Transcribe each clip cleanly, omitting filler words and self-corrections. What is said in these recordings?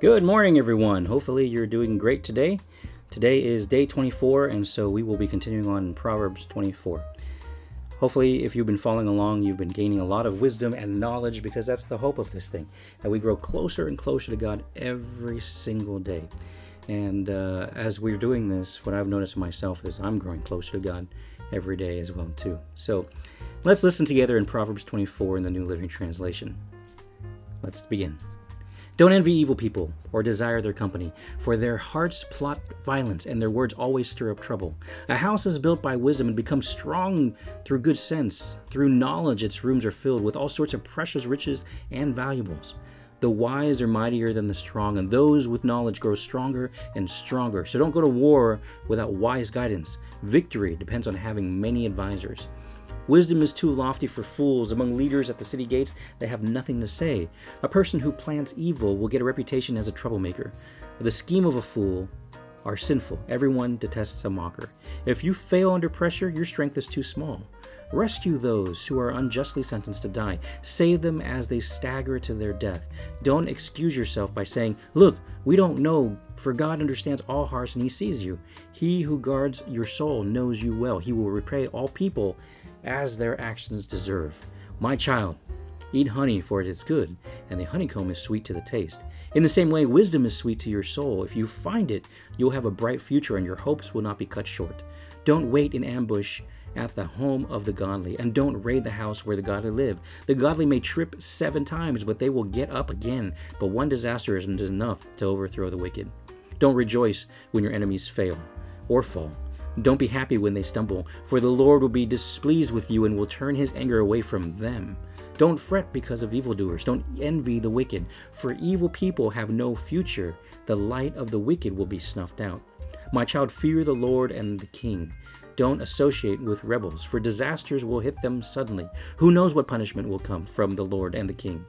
Good morning, everyone. Hopefully you're doing great today. Today is day 24, and so we will be continuing on in Proverbs 24. Hopefully, if you've been following along, you've been gaining a lot of wisdom and knowledge, because that's the hope of this thing, that we grow closer and closer to God every single day. And as we're doing this, what I've noticed myself is I'm growing closer to God every day as well, too. So let's listen together in Proverbs 24 in the New Living Translation. Let's begin. Don't envy evil people or desire their company, for their hearts plot violence and their words always stir up trouble. A house is built by wisdom and becomes strong through good sense. Through knowledge, its rooms are filled with all sorts of precious riches and valuables. The wise are mightier than the strong, and those with knowledge grow stronger and stronger. So don't go to war without wise guidance. Victory depends on having many advisors. Wisdom is too lofty for fools. Among leaders at the city gates, they have nothing to say. A person who plants evil will get a reputation as a troublemaker. The scheme of a fool are sinful. Everyone detests a mocker. If you fail under pressure, your strength is too small. Rescue those who are unjustly sentenced to die. Save them as they stagger to their death. Don't excuse yourself by saying, "Look, we don't know, for God understands all hearts and He sees you. He who guards your soul knows you well. He will repay all people as their actions deserve. My child, eat honey, for it is good, and the honeycomb is sweet to the taste. In the same way, wisdom is sweet to your soul. If you find it, you'll have a bright future, and your hopes will not be cut short. Don't wait in ambush at the home of the godly, and don't raid the house where the godly live. The godly may trip 7 times, but they will get up again. But one disaster isn't enough to overthrow the wicked. Don't rejoice when your enemies fail or fall. Don't be happy when they stumble, for the Lord will be displeased with you and will turn His anger away from them. Don't fret because of evildoers. Don't envy the wicked, for evil people have no future. The light of the wicked will be snuffed out. My child, fear the Lord and the King. Don't associate with rebels, for disasters will hit them suddenly. Who knows what punishment will come from the Lord and the King?"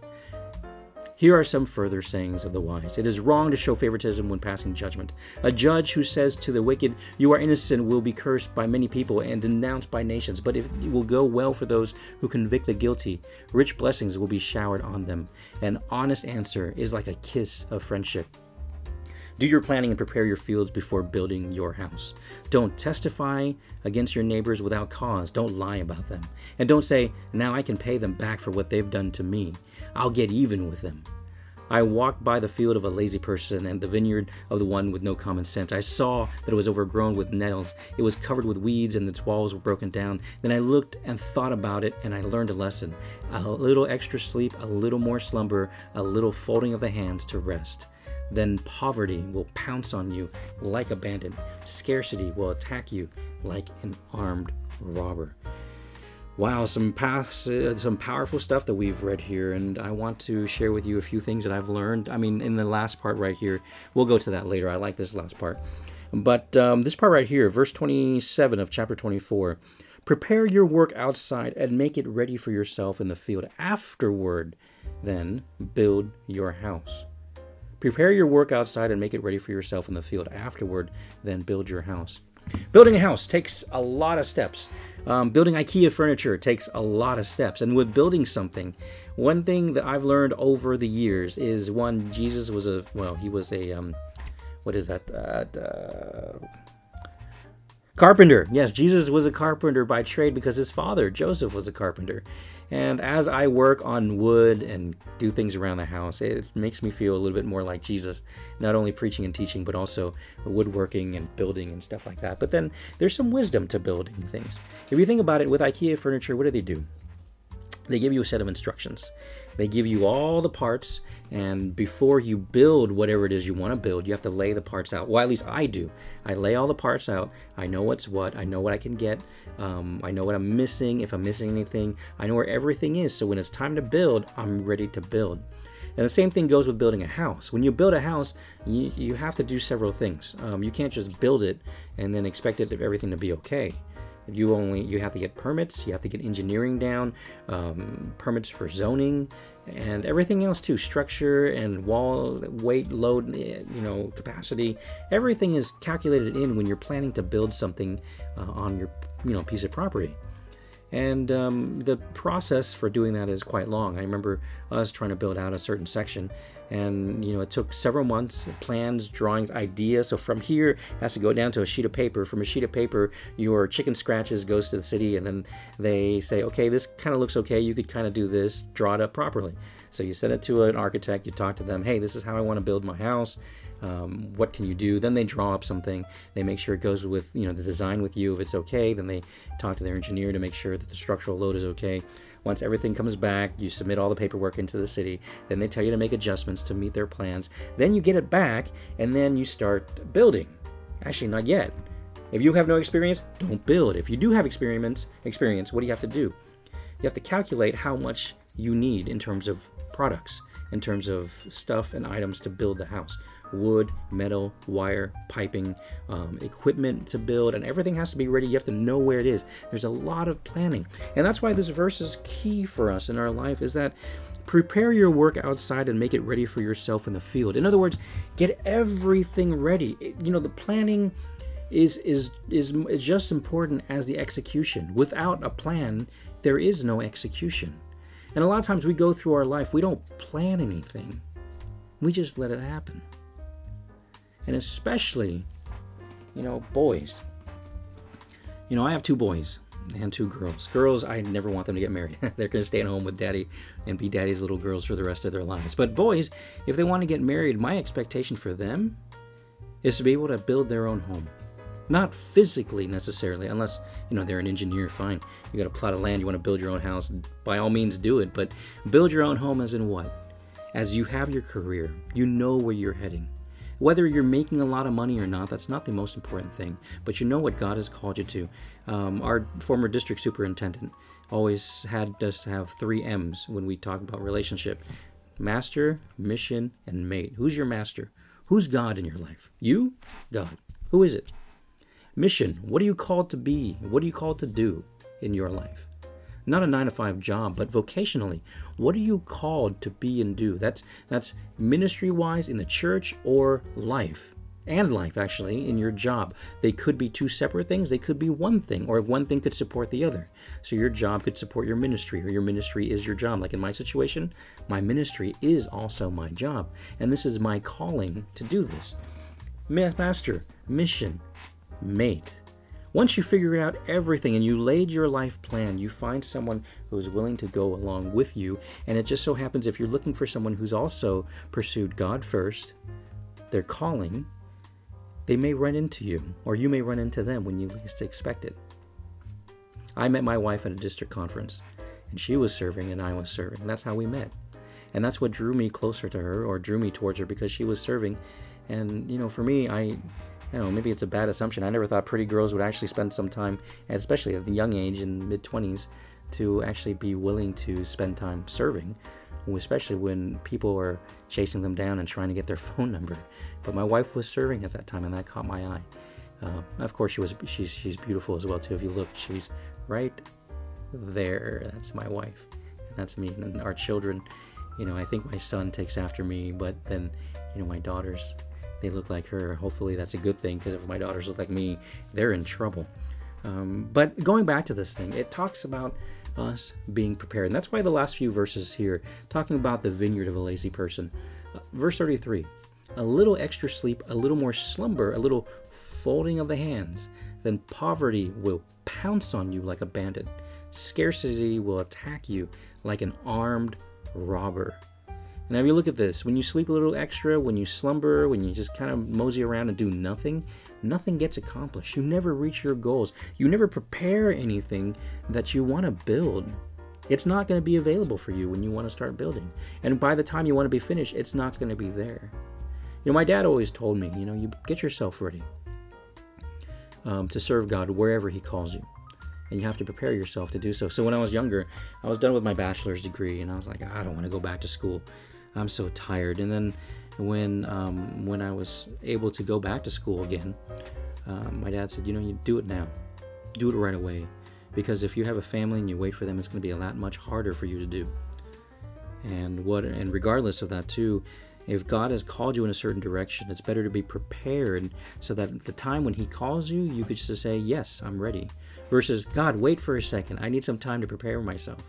Here are some further sayings of the wise. It is wrong to show favoritism when passing judgment. A judge who says to the wicked, "You are innocent," will be cursed by many people and denounced by nations, but it will go well for those who convict the guilty. Rich blessings will be showered on them. An honest answer is like a kiss of friendship. Do your planning and prepare your fields before building your house. Don't testify against your neighbors without cause. Don't lie about them. And don't say, "Now I can pay them back for what they've done to me. I'll get even with them." I walked by the field of a lazy person and the vineyard of the one with no common sense. I saw that it was overgrown with nettles. It was covered with weeds and its walls were broken down. Then I looked and thought about it, and I learned a lesson. A little extra sleep, a little more slumber, a little folding of the hands to rest. Then poverty will pounce on you like a bandit. Scarcity will attack you like an armed robber. Wow, some powerful stuff that we've read here, and I want to share with you a few things that I've learned. I mean, in the last part right here, we'll go to that later. I like this last part. But this part right here, verse 27 of chapter 24, "Prepare your work outside and make it ready for yourself in the field. Afterward, then, build your house." Prepare your work outside and make it ready for yourself in the field. Afterward, then build your house. Building a house takes a lot of steps. Building IKEA furniture takes a lot of steps. And with building something, one thing that I've learned over the years is, one, Jesus was a, well, he was a, what is that? Carpenter. Yes, Jesus was a carpenter by trade because his father, Joseph, was a carpenter. And as I work on wood and do things around the house, it makes me feel a little bit more like Jesus, not only preaching and teaching, but also woodworking and building and stuff like that. But then there's some wisdom to building things. If you think about it, with IKEA furniture, what do? They give you a set of instructions. They give you all the parts, and before you build whatever it is you want to build, you have to lay the parts out. Well, at least I do. I lay all the parts out. I know what's what. I know what I can get. I know what I'm missing, if I'm missing anything. I know where everything is, so when it's time to build, I'm ready to build. And the same thing goes with building a house. When you build a house, you have to do several things. You can't just build it and then expect it everything to be okay. You have to get permits, you have to get engineering down, permits for zoning, and everything else too, structure and wall, weight, load, capacity. Everything is calculated in when you're planning to build something on your piece of property. And the process for doing that is quite long. I remember us trying to build out a certain section, and it took several months, plans, drawings, ideas. So from here, it has to go down to a sheet of paper. From a sheet of paper, your chicken scratches goes to the city, and then they say, okay, this kind of looks okay. You could kind of do this, draw it up properly. So you send it to an architect, you talk to them, hey, this is how I want to build my house. What can you do? Then they draw up something. They make sure it goes with the design with you. If it's okay, then they talk to their engineer to make sure that the structural load is okay. Once everything comes back, you submit all the paperwork into the city. Then they tell you to make adjustments to meet their plans. Then you get it back, and then you start building. Actually, not yet. If you have no experience, don't build. If you do have experience, what do you have to do? You have to calculate how much you need in terms of products, in terms of stuff and items to build the house. Wood, metal, wire, piping, equipment to build, and everything has to be ready. You have to know where it is. There's a lot of planning. And that's why this verse is key for us in our life, is that prepare your work outside and make it ready for yourself in the field. In other words, get everything ready. The planning is just important as the execution. Without a plan, there is no execution. And a lot of times we go through our life, we don't plan anything. We just let it happen. And especially, boys. I have two boys and two girls. Girls, I never want them to get married. They're going to stay at home with daddy and be daddy's little girls for the rest of their lives. But boys, if they want to get married, my expectation for them is to be able to build their own home. Not physically necessarily, unless, they're an engineer, fine. You got a plot of land, you want to build your own house, by all means do it. But build your own home as in what? As you have your career, you know where you're heading. Whether you're making a lot of money or not, that's not the most important thing. But you know what God has called you to. Our former district superintendent always had us have 3 M's when we talk about relationship. Master, mission, and mate. Who's your master? Who's God in your life? You? God. Who is it? Mission. What are you called to be? What are you called to do in your life? Not a 9-to-5 job, but vocationally. What are you called to be and do? That's ministry-wise in the church or life. And life, actually, in your job. They could be two separate things. They could be one thing, or one thing could support the other. So your job could support your ministry, or your ministry is your job. Like in my situation, my ministry is also my job. And this is my calling to do this. Master, mission, mate. Once you figure out everything and you laid your life plan, you find someone who is willing to go along with you. And it just so happens, if you're looking for someone who's also pursued God first, their calling, they may run into you, or you may run into them when you least expect it. I met my wife at a district conference, and she was serving and I was serving. And that's how we met. And that's what drew me closer to her, or drew me towards her, because she was serving. And, for me, I don't know, maybe it's a bad assumption. I never thought pretty girls would actually spend some time, especially at a young age in mid-20s, to actually be willing to spend time serving, especially when people are chasing them down and trying to get their phone number. But my wife was serving at that time, and that caught my eye. Of course, she's beautiful as well, too. If you look, she's right there. That's my wife. And that's me. And our children, I think my son takes after me, but then, my daughters, they look like her. Hopefully that's a good thing, because if my daughters look like me, they're in trouble. But going back to this thing, it talks about us being prepared. And that's why the last few verses here, talking about the vineyard of a lazy person. Verse 33, a little extra sleep, a little more slumber, a little folding of the hands, then poverty will pounce on you like a bandit. Scarcity will attack you like an armed robber. Now, if you look at this, when you sleep a little extra, when you slumber, when you just kind of mosey around and do nothing, nothing gets accomplished. You never reach your goals. You never prepare anything that you want to build. It's not going to be available for you when you want to start building. And by the time you want to be finished, it's not going to be there. My dad always told me, you get yourself ready to serve God wherever He calls you. And you have to prepare yourself to do so. So when I was younger, I was done with my bachelor's degree, and I was like, I don't want to go back to school. I'm so tired. And then when I was able to go back to school again, my dad said, you do it now. Do it right away. Because if you have a family and you wait for them, it's going to be a lot much harder for you to do. And regardless of that too, If God has called you in a certain direction, it's better to be prepared so that at the time when he calls you, you could just say, yes, I'm ready. Versus, God, wait for a second. I need some time to prepare myself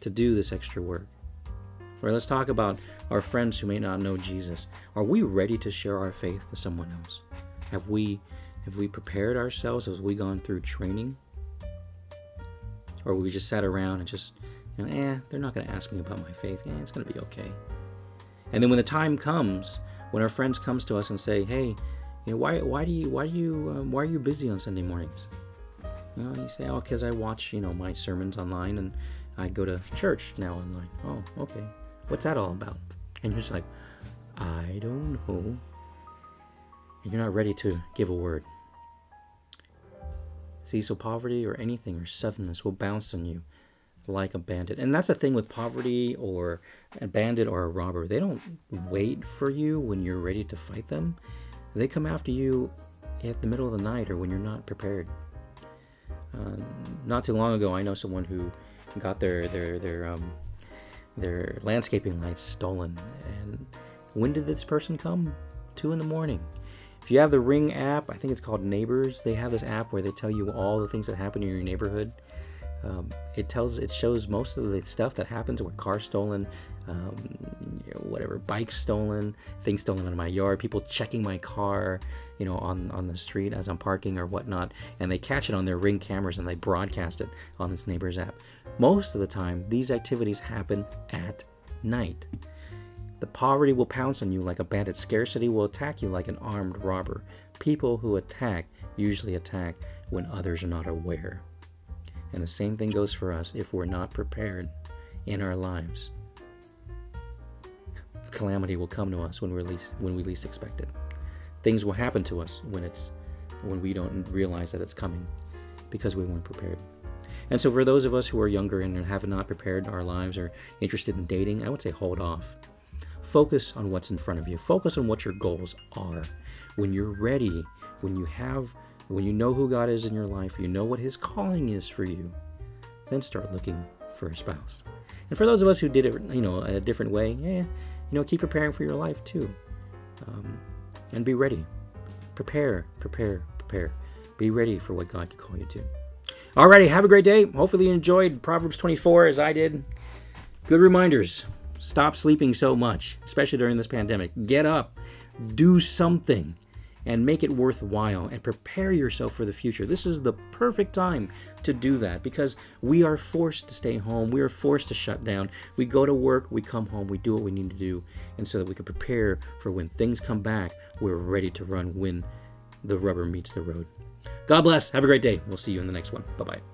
to do this extra work. All right, let's talk about our friends who may not know Jesus. Are we ready to share our faith to someone else? Have we prepared ourselves? Have we gone through training? Or we just sat around and just, they're not going to ask me about my faith. It's going to be okay. And then when the time comes, when our friends comes to us and say, hey, why are you busy on Sunday mornings? You say, because I watch, my sermons online and I go to church now online. Oh, okay. What's that all about? And you're just like, I don't know. And you're not ready to give a word. See, so poverty or anything or suddenness will bounce on you like a bandit. And that's the thing with poverty or a bandit or a robber. They don't wait for you when you're ready to fight them. They come after you at the middle of the night or when you're not prepared. Not too long ago, I know someone who got their landscaping lights stolen. And when did this person come? 2 a.m. If you have the Ring app, I think it's called Neighbors. They have this app where they tell you all the things that happen in your neighborhood. It shows most of the stuff that happens with cars stolen, bikes stolen, things stolen out of my yard, people checking my car, on the street as I'm parking or whatnot, and they catch it on their Ring cameras and they broadcast it on this Neighbors app. Most of the time, these activities happen at night. The poverty will pounce on you like a bandit. Scarcity will attack you like an armed robber. People who attack usually attack when others are not aware. And the same thing goes for us if we're not prepared in our lives. Calamity will come to us when we least expect it. Things will happen to us when we don't realize that it's coming because we weren't prepared. And so for those of us who are younger and have not prepared our lives or interested in dating, I would say hold off. Focus on what's in front of you. Focus on what your goals are. When you're ready, when you know who God is in your life, you know what his calling is for you, then start looking for a spouse. And for those of us who did it, a different way, keep preparing for your life too. And be ready. Prepare. Be ready for what God could call you to. Alrighty, have a great day. Hopefully you enjoyed Proverbs 24 as I did. Good reminders. Stop sleeping so much, especially during this pandemic. Get up, do something, and make it worthwhile, and prepare yourself for the future. This is the perfect time to do that because we are forced to stay home. We are forced to shut down. We go to work, we come home, we do what we need to do, and so that we can prepare for when things come back, we're ready to run when the rubber meets the road. God bless. Have a great day. We'll see you in the next one. Bye-bye.